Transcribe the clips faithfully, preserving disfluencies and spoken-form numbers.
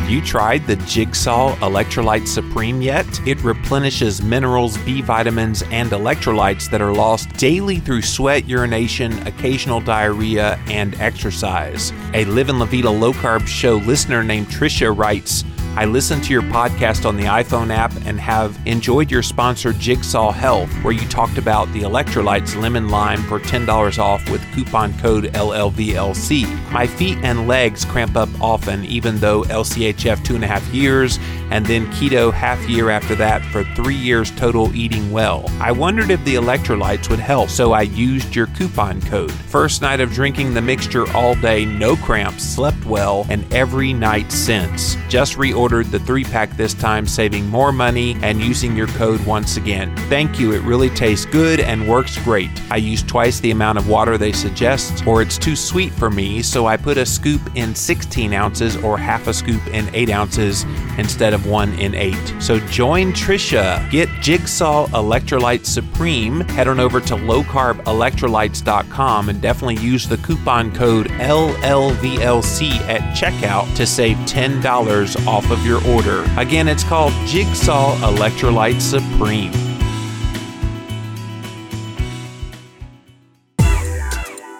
Have you tried the Jigsaw Electrolyte Supreme yet? It replenishes minerals, B vitamins, and electrolytes that are lost daily through sweat, urination, occasional diarrhea, and exercise. A Livin' La Vida Low Carb Show listener named Trisha writes, I listen to your podcast on the iPhone app and have enjoyed your sponsor, Jigsaw Health, where you talked about the electrolytes lemon lime for ten dollars off with coupon code L L V L C. My feet and legs cramp up often, even though L C H F two and a half years and then keto half year after that for three years total eating well. I wondered if the electrolytes would help, so I used your coupon code. First night of drinking the mixture all day, no cramps, slept well, and every night since. Just reordered the three-pack this time, saving more money and using your code once again. Thank you. It really tastes good and works great. I use twice the amount of water they suggest, or it's too sweet for me, so I put a scoop in sixteen ounces or half a scoop in eight ounces instead of one in eight. So join Trisha. Get Jigsaw Electrolyte Supreme. Head on over to low carb electrolytes dot com and definitely use the coupon code L L V L C at checkout to save ten dollars off of your order. Again, it's called Jigsaw Electrolyte Supreme.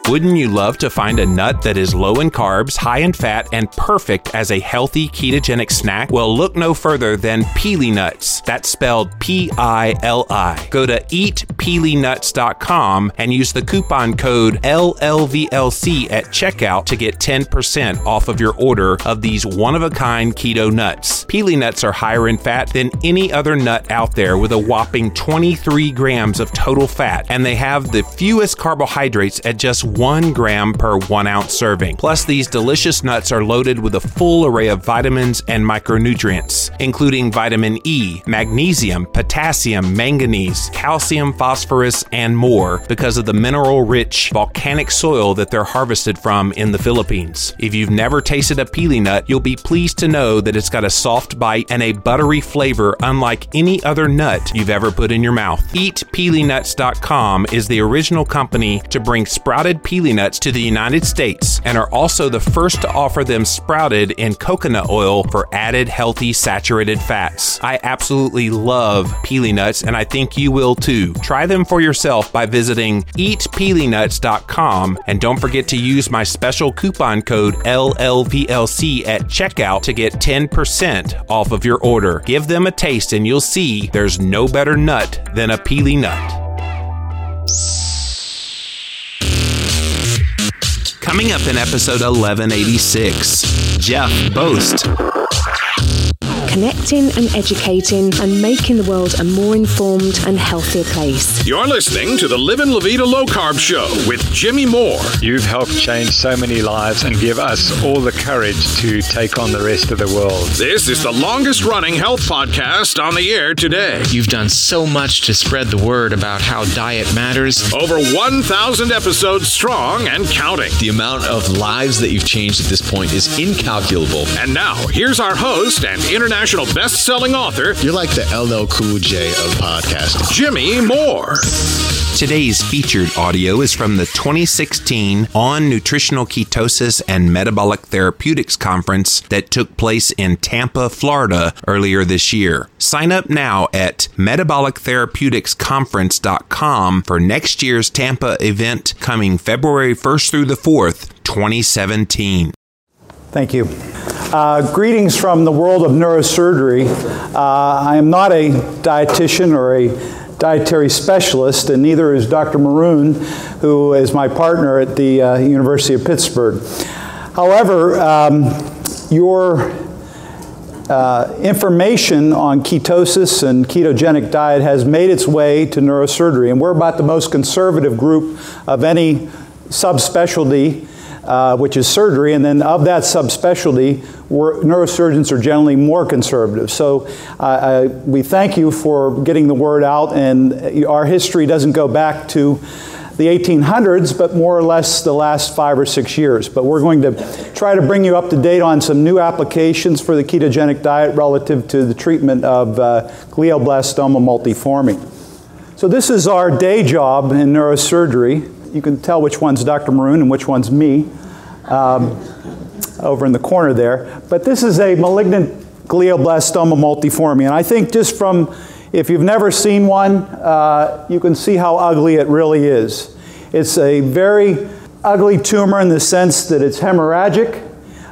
Wouldn't you love to find a nut that is low in carbs, high in fat, and perfect as a healthy ketogenic snack? Well, look no further than Pili Nuts. That's spelled P I L I. Go to eat pili nuts dot com and use the coupon code L L V L C at checkout to get ten percent off of your order of these one-of-a-kind keto nuts. Pili Nuts are higher in fat than any other nut out there, with a whopping twenty-three grams of total fat, and they have the fewest carbohydrates at just one gram per one ounce serving. Plus, these delicious nuts are loaded with a full array of vitamins and micronutrients, including vitamin E, magnesium, potassium, manganese, calcium, phosphorus, and more, because of the mineral-rich volcanic soil that they're harvested from in the Philippines. If you've never tasted a Pili Nut, you'll be pleased to know that it's got a soft bite and a buttery flavor unlike any other nut you've ever put in your mouth. eat pili nuts dot com is the original company to bring sprouted Pili Nuts to the United States, and are also the first to offer them sprouted in coconut oil for added healthy saturated fats. I absolutely love Pili Nuts, and I think you will too. Try them for yourself by visiting eat pili nuts dot com, and don't forget to use my special coupon code L L V L C at checkout to get ten percent off of your order. Give them a taste and you'll see there's no better nut than a Pili Nut. Coming up in episode eleven eighty-six, Jeff Bost. Connecting and educating and making the world a more informed and healthier place. You're listening to the Livin' La Vida Low Carb Show with Jimmy Moore. You've helped change so many lives and give us all the courage to take on the rest of the world. This is the longest running health podcast on the air today. You've done so much to spread the word about how diet matters. Over one thousand episodes strong and counting. The amount of lives that you've changed at this point is incalculable. And now, here's our host and international best-selling author. You're like the L L Cool J of podcasting. Jimmy Moore. Today's featured audio is from the twenty sixteen On Nutritional Ketosis and Metabolic Therapeutics Conference that took place in Tampa, Florida earlier this year. Sign up now at metabolic therapeutics conference dot com for next year's Tampa event coming February first through the fourth, twenty seventeen. Thank you. Uh, greetings from the world of neurosurgery. Uh, I am not a dietitian or a dietary specialist, and neither is Doctor Maroon, who is my partner at the uh, University of Pittsburgh. However, um, your uh, information on ketosis and ketogenic diet has made its way to neurosurgery, and we're about the most conservative group of any subspecialty, Uh, which is surgery, and then of that subspecialty, we're, neurosurgeons are generally more conservative. So uh, I, we thank you for getting the word out, and our history doesn't go back to the eighteen hundreds, but more or less the last five or six years. But we're going to try to bring you up to date on some new applications for the ketogenic diet relative to the treatment of uh, glioblastoma multiforme. So this is our day job in neurosurgery. You can tell which one's Doctor Maroon and which one's me. Um, over in the corner there. But this is a malignant glioblastoma multiforme. And I think just from, if you've never seen one, uh, you can see how ugly it really is. It's a very ugly tumor in the sense that it's hemorrhagic.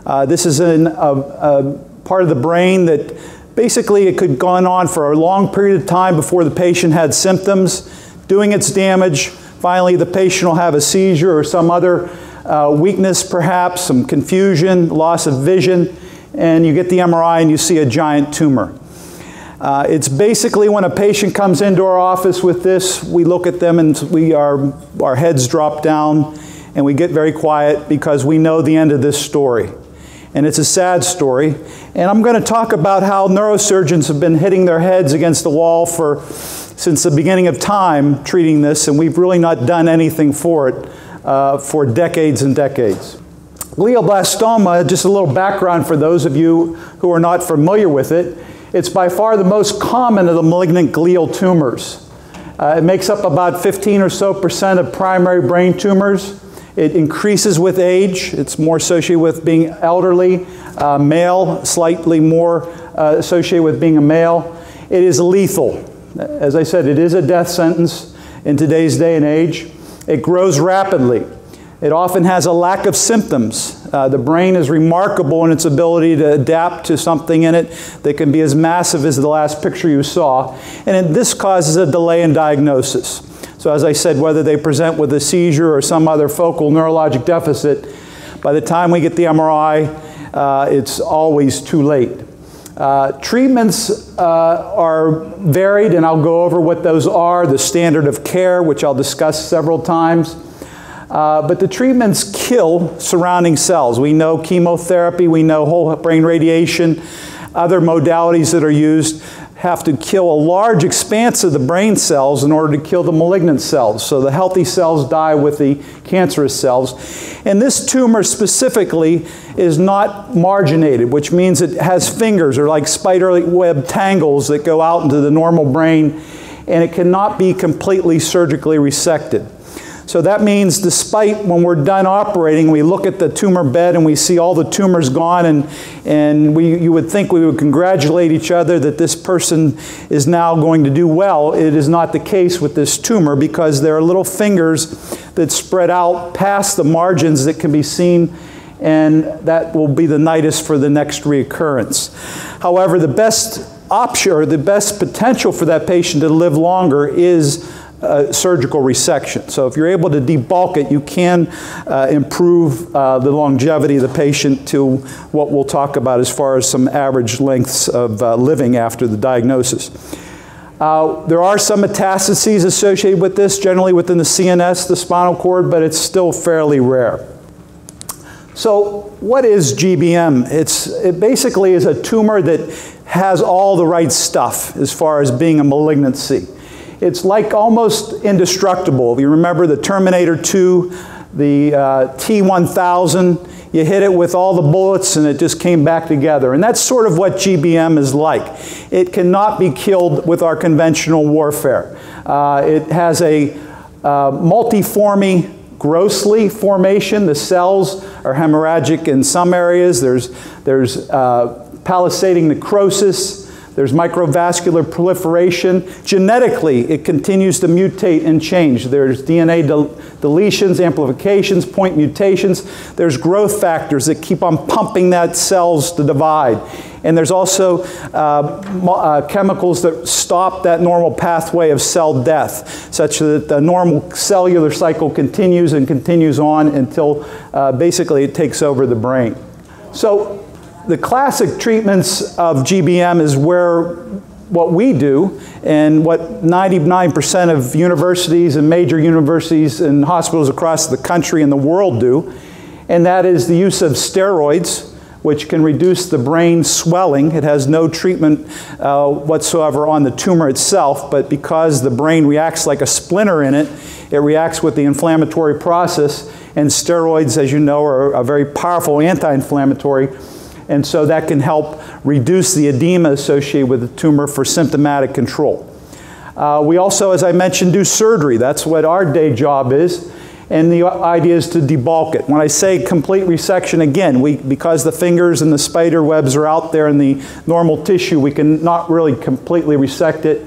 Uh, this is in a, a part of the brain that basically it could have gone on for a long period of time before the patient had symptoms, doing its damage. Finally, the patient will have a seizure or some other uh, weakness perhaps, some confusion, loss of vision, and you get the M R I and you see a giant tumor. Uh, it's basically when a patient comes into our office with this, we look at them and we are, our heads drop down and we get very quiet because we know the end of this story. And it's a sad story. And I'm going to talk about how neurosurgeons have been hitting their heads against the wall for since the beginning of time treating this, and we've really not done anything for it uh, for decades and decades. Glioblastoma, just a little background for those of you who are not familiar with it, it's by far the most common of the malignant glial tumors. Uh, it makes up about fifteen or so percent of primary brain tumors. It increases with age. It's more associated with being elderly, uh, male, slightly more uh, associated with being a male. It is lethal. As I said, it is a death sentence in today's day and age. It grows rapidly. It often has a lack of symptoms. Uh, the brain is remarkable in its ability to adapt to something in it that can be as massive as the last picture you saw. And it, this causes a delay in diagnosis. So as I said, whether they present with a seizure or some other focal neurologic deficit, by the time we get the M R I, uh, it's always too late. Uh, treatments uh, are varied, and I'll go over what those are, the standard of care, which I'll discuss several times. Uh, but the treatments kill surrounding cells. We know chemotherapy, we know whole brain radiation, other modalities that are used have to kill a large expanse of the brain cells in order to kill the malignant cells. So the healthy cells die with the cancerous cells. And this tumor specifically is not marginated, which means it has fingers or like spider web tangles that go out into the normal brain, and it cannot be completely surgically resected. So that means despite when we're done operating, we look at the tumor bed and we see all the tumors gone, and, and we, you would think we would congratulate each other that this person is now going to do well. It is not the case with this tumor because there are little fingers that spread out past the margins that can be seen, and that will be the nidus for the next reoccurrence. However, the best option or the best potential for that patient to live longer is Uh, surgical resection. So if you're able to debulk it, you can uh, improve uh, the longevity of the patient to what we'll talk about as far as some average lengths of uh, living after the diagnosis. Uh, there are some metastases associated with this, generally within the C N S, the spinal cord, but it's still fairly rare. So what is G B M? It's, it basically is a tumor that has all the right stuff as far as being a malignancy. It's like almost indestructible. If you remember the Terminator two, the uh, T one thousand, you hit it with all the bullets and it just came back together. And that's sort of what G B M is like. It cannot be killed with our conventional warfare. Uh, it has a uh, multiforme, grossly formation. The cells are hemorrhagic in some areas. There's, there's uh, palisading necrosis. There's microvascular proliferation. Genetically, it continues to mutate and change. There's D N A del- deletions, amplifications, point mutations. There's growth factors that keep on pumping that cells to divide. And there's also uh, mo- uh, chemicals that stop that normal pathway of cell death, such that the normal cellular cycle continues and continues on until uh, basically it takes over the brain. So, the classic treatments of G B M is where what we do and what ninety-nine percent of universities and major universities and hospitals across the country and the world do, and that is the use of steroids, which can reduce the brain swelling. It has no treatment uh, whatsoever on the tumor itself, but because the brain reacts like a splinter in it, it reacts with the inflammatory process, and steroids, as you know, are a very powerful anti-inflammatory. And so that can help reduce the edema associated with the tumor for symptomatic control. Uh, we also, as I mentioned, do surgery. That's what our day job is. and the idea is to debulk it. When I say complete resection, again, we, because the fingers and the spider webs are out there in the normal tissue, we can not really completely resect it.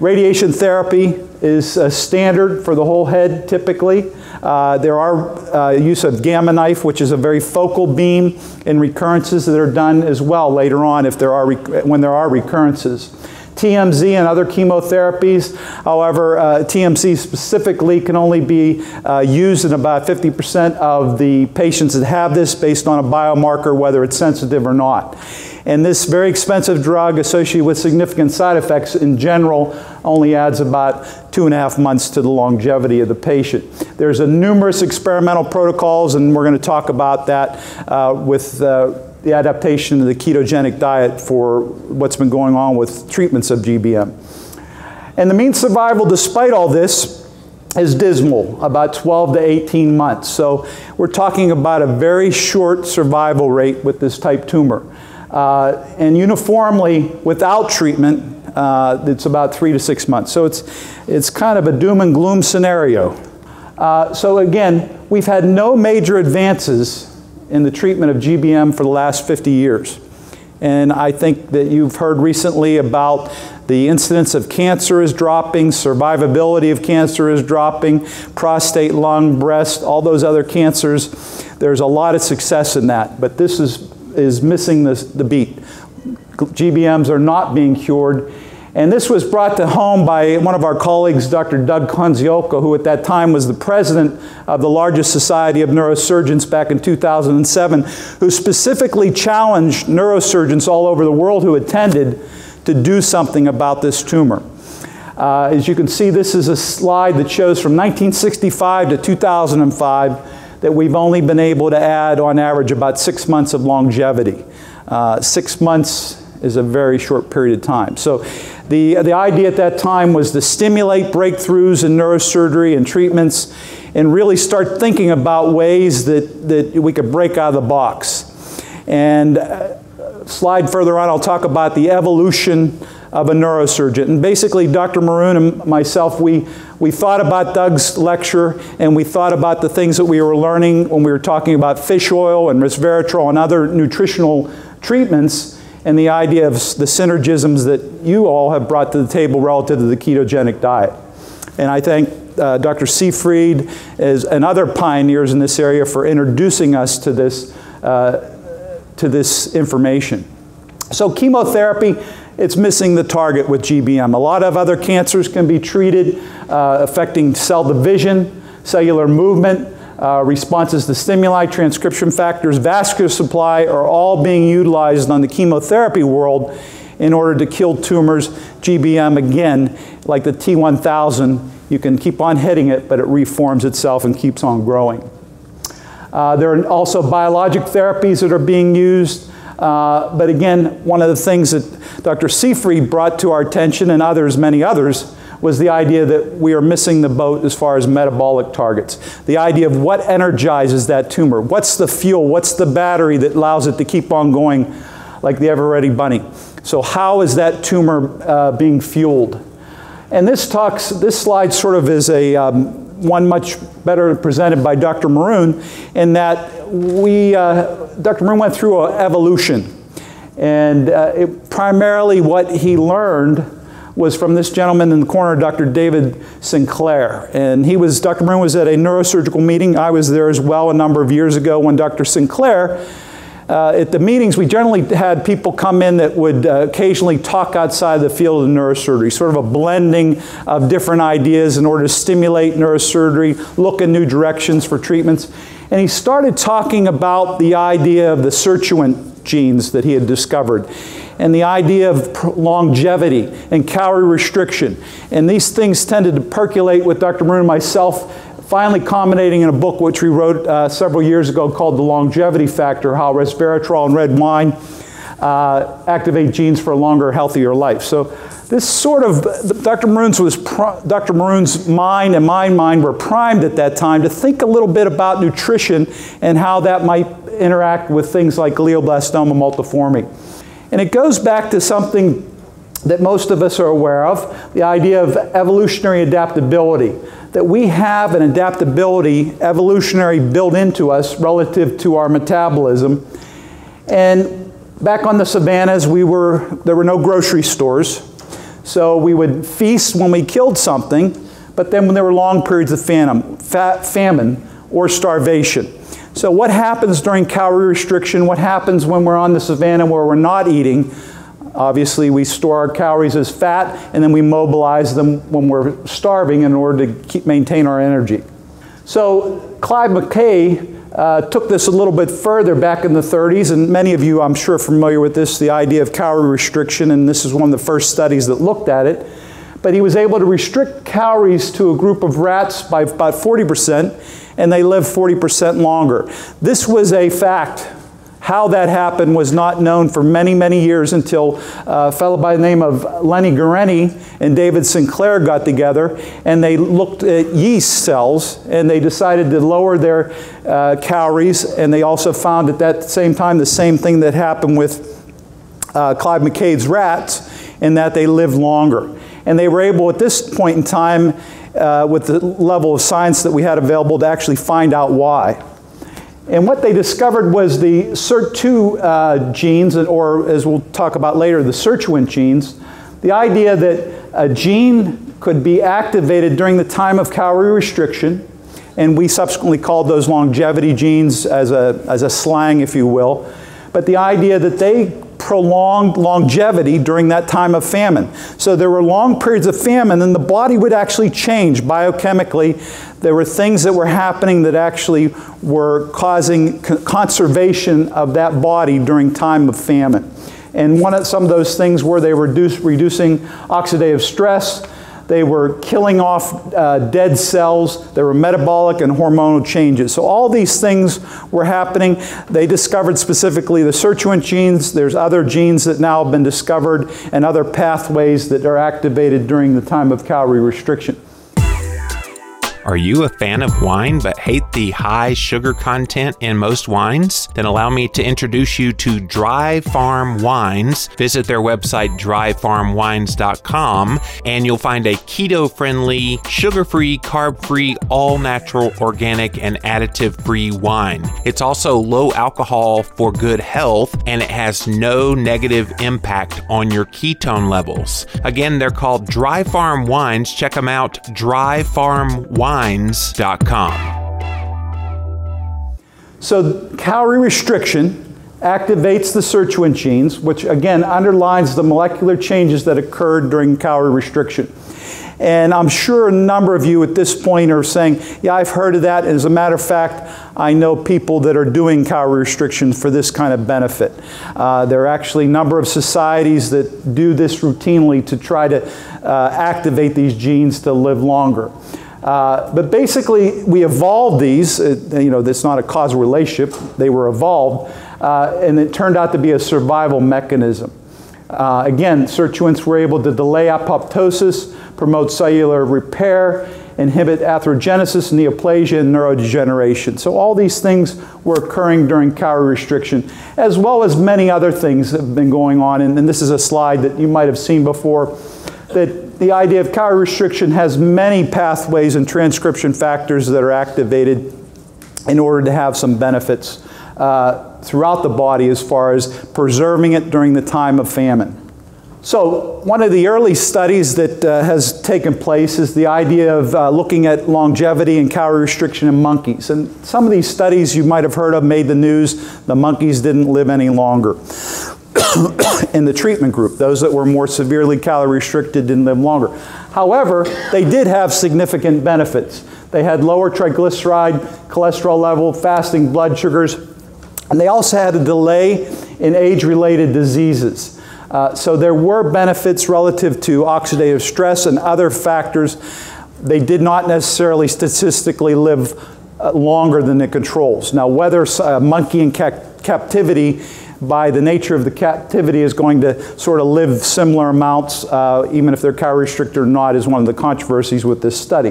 Radiation therapy is a standard for the whole head, typically. Uh, there are uh, use of gamma knife, which is a very focal beam, and recurrences that are done as well later on if there are rec when there are recurrences. T M Z and other chemotherapies, however, uh, T M Z specifically can only be uh, used in about fifty percent of the patients that have this based on a biomarker, whether it's sensitive or not. And this very expensive drug associated with significant side effects in general only adds about two and a half months to the longevity of the patient. There's a numerous experimental protocols, and we're going to talk about that uh, with uh, the adaptation to the ketogenic diet for what's been going on with treatments of G B M. And the mean survival, despite all this, is dismal, about twelve to eighteen months. So we're talking about a very short survival rate with this type tumor. Uh, and uniformly, without treatment, uh, it's about three to six months. So it's, it's kind of a doom and gloom scenario. Uh, so again, we've had no major advances in the treatment of G B M for the last fifty years. And I think that you've heard recently about the incidence of cancer is dropping, survivability of cancer is dropping, prostate, lung, breast, all those other cancers. There's a lot of success in that, but this is, is missing this, the beat. G B Ms are not being cured. And this was brought to home by one of our colleagues, Doctor Doug Konziolko, who at that time was the president of the largest society of neurosurgeons back in two thousand seven, who specifically challenged neurosurgeons all over the world who attended to do something about this tumor. Uh, as you can see, this is a slide that shows from nineteen sixty-five to two thousand five that we've only been able to add, on average, about six months of longevity. Uh, six months is a very short period of time. So the, the idea at that time was to stimulate breakthroughs in neurosurgery and treatments and really start thinking about ways that, that we could break out of the box. And a slide further on, I'll talk about the evolution of a neurosurgeon. And basically, Doctor Maroon and myself, we, we thought about Doug's lecture, and we thought about the things that we were learning when we were talking about fish oil and resveratrol and other nutritional treatments, and the idea of the synergisms that you all have brought to the table relative to the ketogenic diet. And I thank uh, Doctor Seyfried as, and other pioneers in this area for introducing us to this, uh, to this information. So chemotherapy, it's missing the target with G B M. A lot of other cancers can be treated, uh, affecting cell division, cellular movement, Uh, responses to stimuli, transcription factors, vascular supply are all being utilized on the chemotherapy world in order to kill tumors. G B M, again, like the T one thousand, you can keep on hitting it, but it reforms itself and keeps on growing. Uh, there are also biologic therapies that are being used. Uh, but again, one of the things that Doctor Seyfried brought to our attention, and others, many others, was the idea that we are missing the boat as far as metabolic targets. The idea of what energizes that tumor. What's the fuel? What's the battery that allows it to keep on going like the ever-ready bunny? So how is that tumor uh, being fueled? And this, talks, this slide sort of is a um, one much better presented by Doctor Maroon, in that we, uh, Doctor Maroon went through an evolution. And uh, it, primarily what he learned was from this gentleman in the corner, Doctor David Sinclair. And he was, Doctor Maroon was at a neurosurgical meeting. I was there as well a number of years ago when Doctor Sinclair, uh, at the meetings, we generally had people come in that would uh, occasionally talk outside the field of neurosurgery, sort of a blending of different ideas in order to stimulate neurosurgery, look in new directions for treatments. And he started talking about the idea of the sirtuin genes that he had discovered, and the idea of longevity and calorie restriction. And these things tended to percolate with Doctor Maroon and myself, finally culminating in a book which we wrote uh, several years ago called The Longevity Factor, How Resveratrol and Red Wine uh, Activate Genes for a Longer, Healthier Life. So this sort of, Doctor Maroon's, was Doctor Maroon's mind and my mind were primed at that time to think a little bit about nutrition and how that might interact with things like glioblastoma multiforme. And it goes back to something that most of us are aware of, the idea of evolutionary adaptability. that we have an adaptability, evolutionary, built into us relative to our metabolism. And back on the savannas, we were, there were no grocery stores. So we would feast when we killed something, but then when there were long periods of famine, famine or starvation. So what happens during calorie restriction? What happens when we're on the savanna where we're not eating? Obviously, we store our calories as fat, and then we mobilize them when we're starving in order to keep, maintain our energy. So Clive McKay uh, took this a little bit further back in the thirties, and many of you, I'm sure, are familiar with this, the idea of calorie restriction, and this is one of the first studies that looked at it. But he was able to restrict calories to a group of rats by about forty percent, and they lived forty percent longer. This was a fact. How that happened was not known for many, many years until a fellow by the name of Lenny Guarente and David Sinclair got together, and they looked at yeast cells, and they decided to lower their uh, calories, and they also found at that same time the same thing that happened with uh, Clive McKay's rats, in that they lived longer. And they were able at this point in time, uh, with the level of science that we had available, to actually find out why. And what they discovered was the SIRT two uh, genes, or as we'll talk about later, the sirtuin genes. The idea that a gene could be activated during the time of calorie restriction, and we subsequently called those longevity genes as a, as a slang, if you will. But the idea that they prolonged longevity during that time of famine. So there were long periods of famine, and the body would actually change biochemically. There were things that were happening that actually were causing conservation of that body during time of famine. And one of some of those things were they were reduce, reducing oxidative stress, they were killing off uh, dead cells, there were metabolic and hormonal changes. So all these things were happening. They discovered specifically the sirtuin genes. There's other genes that now have been discovered and other pathways that are activated during the time of calorie restriction. Are you a fan of wine but hate the high sugar content in most wines? Then allow me to introduce you to Dry Farm Wines. Visit their website, dry farm wines dot com, and you'll find a keto-friendly, sugar-free, carb-free, all-natural, organic, and additive-free wine. It's also low alcohol for good health, and it has no negative impact on your ketone levels. Again, they're called Dry Farm Wines. Check them out, Dry Farm Wines. wines dot com. So calorie restriction activates the sirtuin genes, which again underlines the molecular changes that occurred during calorie restriction. And I'm sure a number of you at this point are saying, yeah, I've heard of that. As a matter of fact, I know people that are doing calorie restriction for this kind of benefit. Uh, there are actually a number of societies that do this routinely to try to uh, activate these genes to live longer. Uh, but basically, we evolved these. It, you know, it's not a causal relationship. They were evolved, uh, and it turned out to be a survival mechanism. Uh, again, sirtuins were able to delay apoptosis, promote cellular repair, inhibit atherogenesis, neoplasia, and neurodegeneration. So all these things were occurring during calorie restriction, as well as many other things that have been going on. And, and this is a slide that you might have seen before, that the idea of calorie restriction has many pathways and transcription factors that are activated in order to have some benefits uh, throughout the body as far as preserving it during the time of famine. So one of the early studies that uh, has taken place is the idea of uh, looking at longevity and calorie restriction in monkeys. And some of these studies you might have heard of made the news. The monkeys didn't live any longer. In the treatment group, those that were more severely calorie restricted didn't live longer. However, they did have significant benefits. They had lower triglyceride, cholesterol level, fasting blood sugars, and they also had a delay in age-related diseases. Uh, so there were benefits relative to oxidative stress and other factors. They did not necessarily statistically live uh, longer than the controls. Now, whether a monkey in cap- captivity by the nature of the captivity is going to sort of live similar amounts, uh, even if they're calorie restricted or not, is one of the controversies with this study.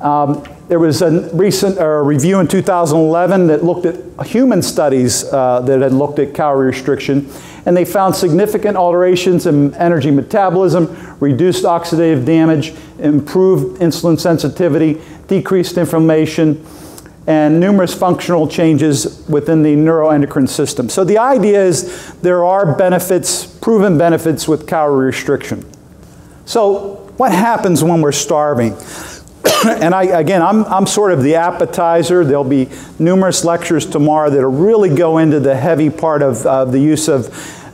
Um, there was a recent uh, review in two thousand eleven that looked at human studies uh, that had looked at calorie restriction, and they found significant alterations in energy metabolism, reduced oxidative damage, improved insulin sensitivity, decreased inflammation, and numerous functional changes within the neuroendocrine system. So the idea is there are benefits, proven benefits with calorie restriction. So what happens when we're starving? And I, again, I'm, I'm sort of the appetizer. There'll be numerous lectures tomorrow that'll really go into the heavy part of uh, the use of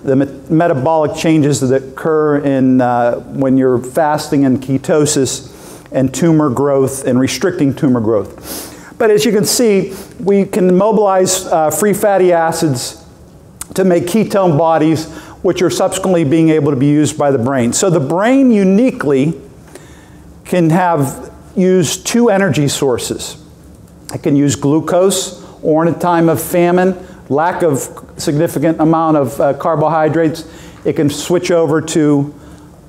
the me metabolic changes that occur in, uh, when you're fasting and ketosis and tumor growth and restricting tumor growth. But as you can see, we can mobilize uh, free fatty acids to make ketone bodies, which are subsequently being able to be used by the brain. So the brain uniquely can have use two energy sources. It can use glucose, or in a time of famine, lack of significant amount of uh, carbohydrates, it can switch over to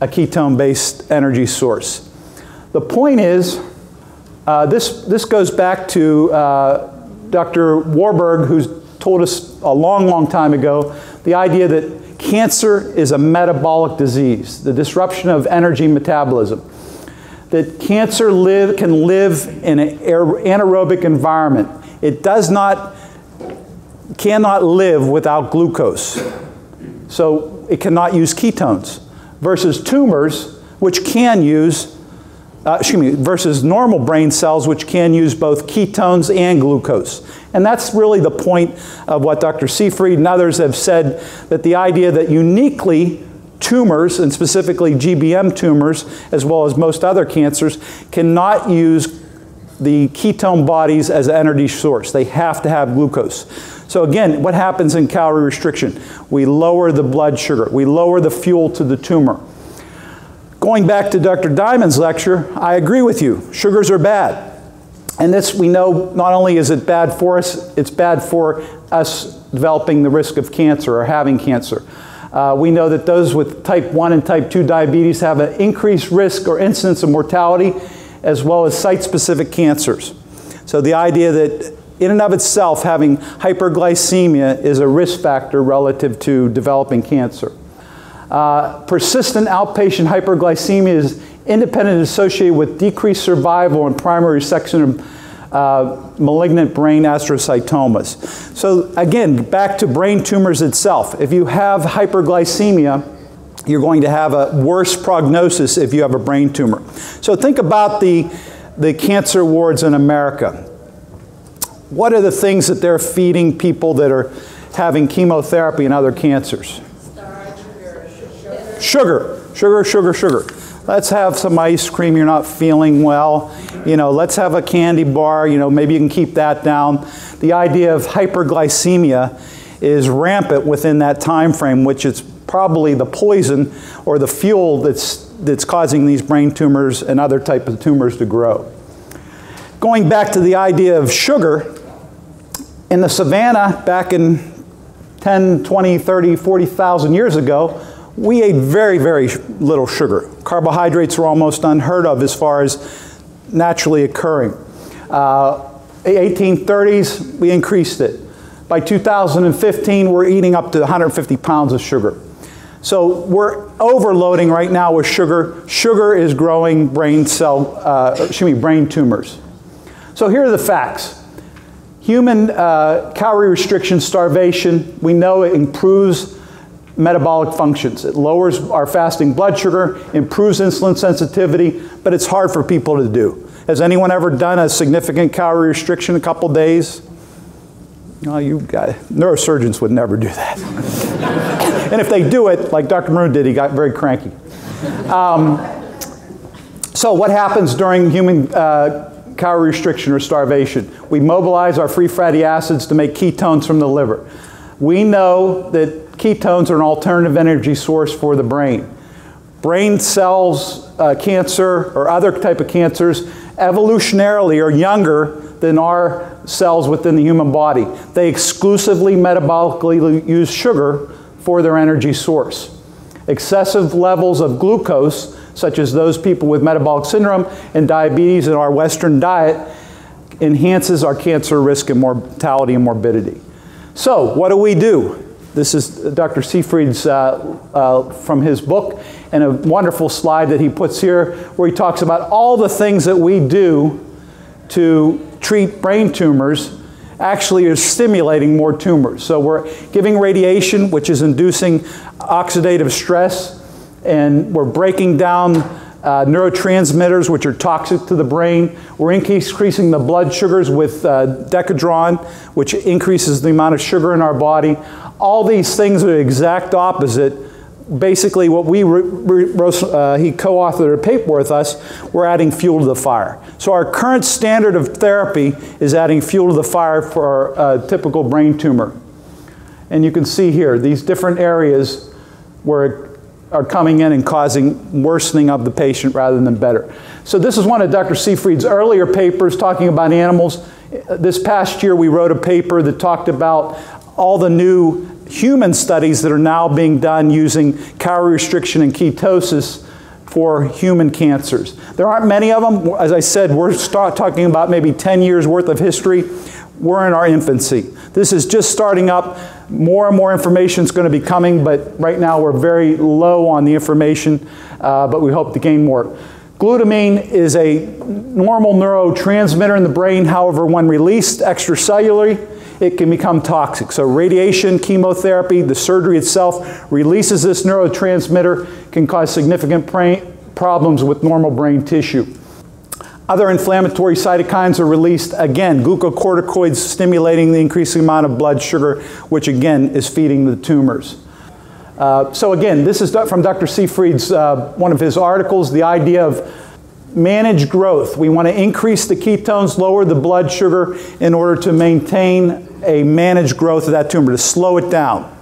a ketone-based energy source. The point is, Uh, this, this goes back to uh, Doctor Warburg, who's told us a long, long time ago the idea that cancer is a metabolic disease, the disruption of energy metabolism, that cancer live, can live in an anaerobic environment. It does not, cannot live without glucose. So it cannot use ketones, versus tumors, which can use Uh, excuse me, versus normal brain cells, which can use both ketones and glucose. And that's really the point of what Doctor Seyfried and others have said, that the idea that uniquely tumors, and specifically G B M tumors, as well as most other cancers, cannot use the ketone bodies as an energy source. They have to have glucose. So again, what happens in calorie restriction? We lower the blood sugar. We lower the fuel to the tumor. Going back to Doctor Diamond's lecture, I agree with you. Sugars are bad. And this, we know, not only is it bad for us, it's bad for us developing the risk of cancer or having cancer. Uh, we know that those with type one and type two diabetes have an increased risk or incidence of mortality, as well as site-specific cancers. So the idea that in and of itself having hyperglycemia is a risk factor relative to developing cancer. Uh, persistent outpatient hyperglycemia is independently associated with decreased survival and primary section of uh, malignant brain astrocytomas. So again, back to brain tumors itself. If you have hyperglycemia, you're going to have a worse prognosis if you have a brain tumor. So think about the, the cancer wards in America. What are the things that they're feeding people that are having chemotherapy and other cancers? Sugar, sugar, sugar, sugar. Let's have some ice cream, you're not feeling well. You know, let's have a candy bar, you know, maybe you can keep that down. The idea of hyperglycemia is rampant within that time frame, which is probably the poison or the fuel that's, that's causing these brain tumors and other types of tumors to grow. Going back to the idea of sugar, in the savannah back in ten, twenty, thirty, forty thousand years ago, we ate very, very little sugar. Carbohydrates were almost unheard of as far as naturally occurring. Uh, eighteen thirties, we increased it. By two thousand fifteen, we're eating up to one hundred fifty pounds of sugar. So we're overloading right now with sugar. Sugar is growing brain cell, uh, excuse me, brain tumors. So here are the facts. Human uh, calorie restriction, starvation, we know it improves metabolic functions. It lowers our fasting blood sugar, improves insulin sensitivity, but it's hard for people to do. Has anyone ever done a significant calorie restriction a couple days? No, you got it. Neurosurgeons would never do that. And if they do it, like Doctor Maroon did, he got very cranky. Um, so what happens during human uh, calorie restriction or starvation? We mobilize our free fatty acids to make ketones from the liver. We know that ketones are an alternative energy source for the brain. Brain cells, uh, cancer, or other type of cancers, evolutionarily are younger than our cells within the human body. They exclusively metabolically use sugar for their energy source. Excessive levels of glucose such as those people with metabolic syndrome and diabetes in our Western diet, enhances our cancer risk and mortality and morbidity. So what do we do? This is Doctor Seyfried's uh, uh, from his book, and a wonderful slide that he puts here where he talks about all the things that we do to treat brain tumors actually is stimulating more tumors. So we're giving radiation, which is inducing oxidative stress, and we're breaking down uh, neurotransmitters, which are toxic to the brain. We're increasing the blood sugars with uh, Decadron, which increases the amount of sugar in our body. All these things are the exact opposite. Basically, what we re re uh, he co-authored a paper with us, we're adding fuel to the fire. So our current standard of therapy is adding fuel to the fire for our uh, typical brain tumor. And you can see here, these different areas where are coming in and causing worsening of the patient rather than better. So this is one of Doctor Seyfried's earlier papers talking about animals. This past year, we wrote a paper that talked about all the new human studies that are now being done using calorie restriction and ketosis for human cancers. There aren't many of them. As I said, we're start talking about maybe ten years worth of history. We're in our infancy. This is just starting up. More and more information is going to be coming, but right now we're very low on the information, uh, but we hope to gain more. Glutamine is a normal neurotransmitter in the brain. However, when released extracellularly, it can become toxic. So radiation, chemotherapy, the surgery itself releases this neurotransmitter, can cause significant brain problems with normal brain tissue. Other inflammatory cytokines are released, again, glucocorticoids stimulating the increasing amount of blood sugar, which again is feeding the tumors. Uh, so again, this is from Doctor Seyfried's, uh, one of his articles, the idea of manage growth. We want to increase the ketones, lower the blood sugar in order to maintain a managed growth of that tumor, to slow it down.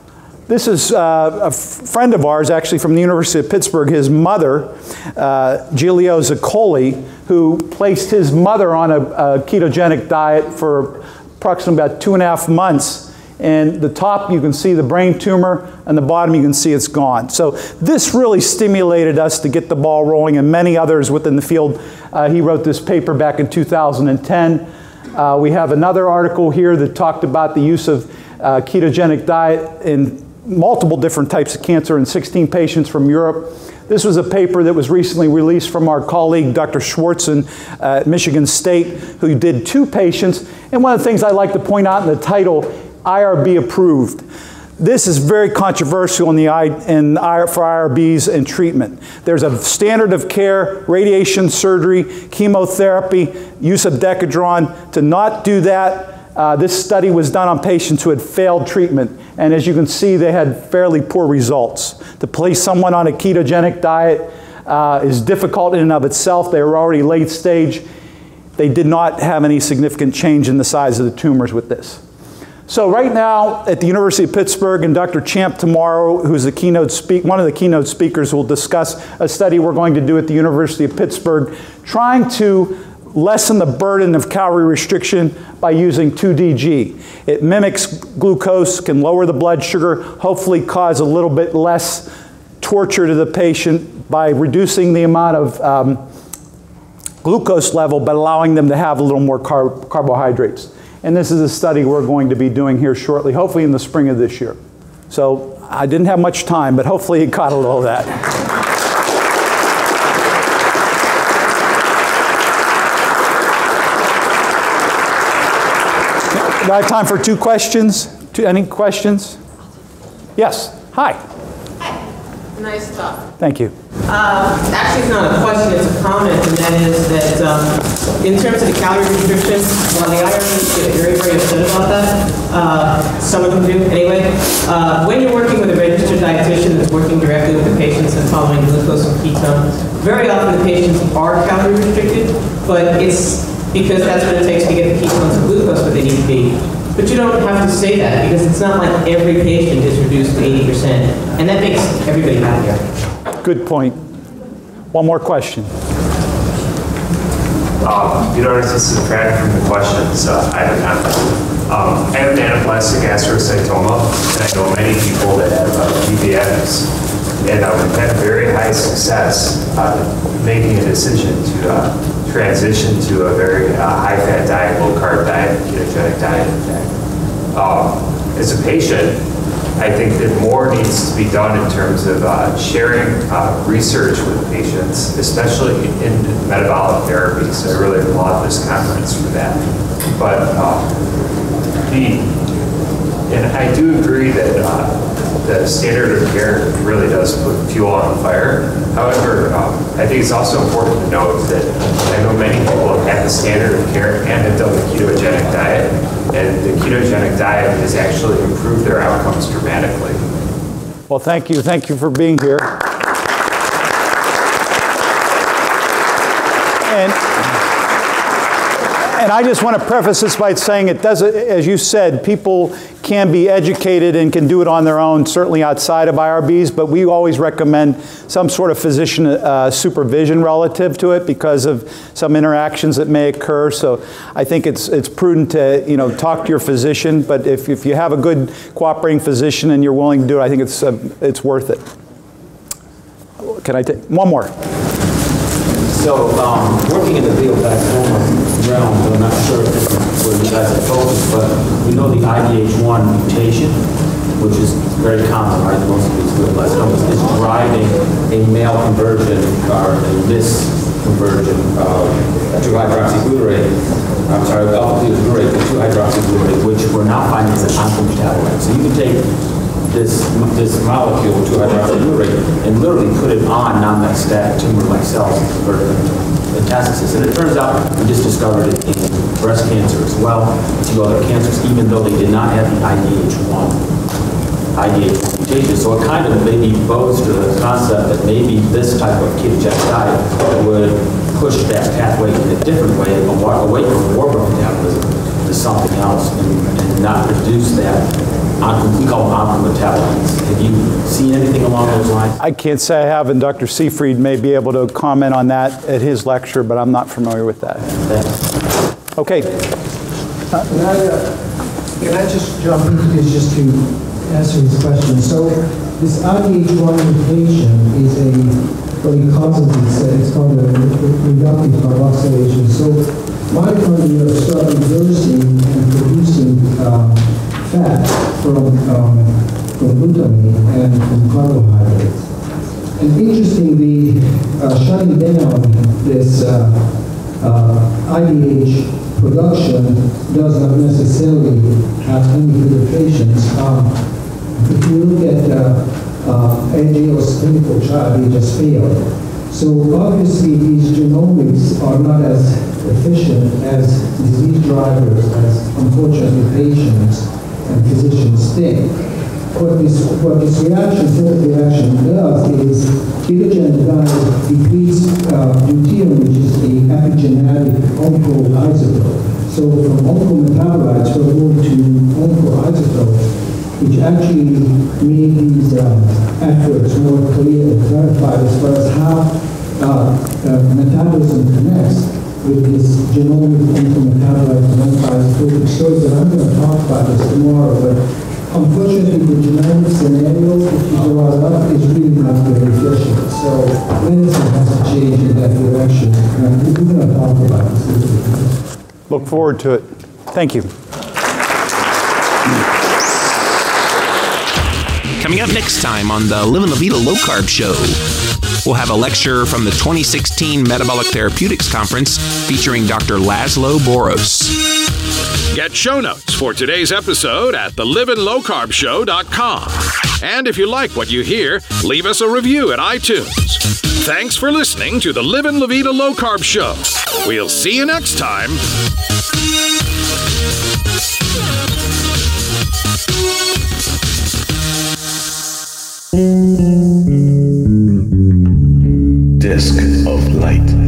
This is uh, a friend of ours, actually from the University of Pittsburgh, his mother, uh, Giulio Zaccoli, who placed his mother on a, a ketogenic diet for approximately about two and a half months. And the top, you can see the brain tumor, and the bottom, you can see it's gone. So this really stimulated us to get the ball rolling, and many others within the field. Uh, he wrote this paper back in two thousand ten. Uh, we have another article here that talked about the use of uh, ketogenic diet in multiple different types of cancer in sixteen patients from Europe. This was a paper that was recently released from our colleague, Doctor Schwartzen uh, at Michigan State, who did two patients. And one of the things I like to point out in the title, I R B approved. This is very controversial in the, in, for I R Bs and treatment. There's a standard of care, radiation surgery, chemotherapy, use of Decadron. To not do that, uh, this study was done on patients who had failed treatment. And as you can see, they had fairly poor results. To place someone on a ketogenic diet uh, is difficult in and of itself. They were already late stage. They did not have any significant change in the size of the tumors with this. So right now at the University of Pittsburgh, and Doctor Champ tomorrow, who's the keynote speak, one of the keynote speakers, will discuss a study we're going to do at the University of Pittsburgh, trying to lessen the burden of calorie restriction by using two D G. It mimics glucose, can lower the blood sugar, hopefully cause a little bit less torture to the patient by reducing the amount of um, glucose level, but allowing them to have a little more carb carbohydrates. And this is a study we're going to be doing here shortly, hopefully in the spring of this year. So I didn't have much time, but hopefully you caught a little of that. Do I have time for two questions? Two, any questions? Yes. Hi. Hi. Nice talk. Thank you. Uh, actually, it's not a question, it's a comment, and that is that um, in terms of the calorie restriction, while the I R Bs get very, very upset about that, uh, some of them do anyway, uh, when you're working with a registered dietitian that's working directly with the patients and following glucose and ketones, very often the patients are calorie restricted, but it's because that's what it takes to get the ketones and glucose where they need to be. But you don't have to say that, because it's not like every patient is reduced to eighty percent, and that makes everybody happier. Good point. One more question. Um, you know, this is bad from the questions. Uh, I have a comment. Um, I have an anaplastic astrocytoma, and I know many people that have uh, G B Ms. and uh, we've had very high success uh, making a decision to uh, transition to a very uh, high-fat diet, low-carb diet, ketogenic diet, in fact. Um, as a patient, I think that more needs to be done in terms of uh, sharing uh, research with patients, especially in metabolic therapy. So I really applaud this conference for that. But uh, the, and I do agree that uh, the standard of care really does put fuel on the fire. However, um, I think it's also important to note that I know many people have had the standard of care and have done the ketogenic diet, and the ketogenic diet has actually improved their outcomes dramatically. Well, thank you. Thank you for being here. And, and I just want to preface this by saying it does, as you said, people can be educated and can do it on their own, certainly outside of I R Bs, but we always recommend some sort of physician uh, supervision relative to it because of some interactions that may occur. So I think it's it's prudent to you know talk to your physician, but if, if you have a good cooperating physician and you're willing to do it, I think it's uh, it's worth it. Can I take one more? So um, working in the glioblastoma realm, I'm not sure if this is where you guys are focused, but we know the I D H one mutation, which is very common, right? Most of these glioblastomas is driving a male conversion or a misconversion of two hydroxyglutarate. I'm sorry, alpha-glutarate to two hydroxyglutarate, which we're now finding is an oncometabolite. So you can take This, this molecule, two hydroxyglutarate, and literally put it on non-metastatic tumor-like cells and convert them to metastasis. And it turns out we just discovered it in breast cancer as well, a few other cancers, even though they did not have the I D H one mutation. So it kind of maybe bodes to the concept that maybe this type of ketogenic diet would push that pathway in a different way, away from Warburg metabolism to something else, and, and not reduce that. We call them metabolites. Have you seen anything along those lines? I can't say I have, and Doctor Seyfried may be able to comment on that at his lecture, but I'm not familiar with that. Okay. Uh, can, I, uh, can I just jump in just to answer this question? So this I D H one mutation is a, what he calls it, it's called a reductive carboxylation. So mitochondria are start reversing and producing um, fat from, um, from glutamine and from carbohydrates. And interestingly, uh, shutting down this uh, uh, I D H production does not necessarily have any implications. Um, if you look at uh, uh, N G O's clinical trial, they just failed. So obviously these genomics are not as efficient as disease drivers, as unfortunately patients and physicians think. What this, what this reaction, third reaction does is ketogenic diet depletes uh, deuterium, which is the epigenetic oncoisotope. So from oncometabolites, we're going to oncoisotopes, which actually made these um, efforts more clear and clarified as far as how uh, uh, metabolism connects with this genomic oncometabolites and oncoisotope. It shows that I'm going to talk about this tomorrow, but unfortunately the genomic scenario that you brought up is really not very efficient. So medicine has to change in that direction, and we're going to talk about this a little bit. Look forward to it. Thank you. Coming up next time on the Livin' La Vida Low Carb Show, we'll have a lecture from the twenty sixteen Metabolic Therapeutics Conference featuring Doctor Laszlo Boros. Get show notes for today's episode at the livin low carb show dot com. And if you like what you hear, leave us a review at iTunes. Thanks for listening to the Livin' La Vida Low Carb Show. We'll see you next time. Disk of light.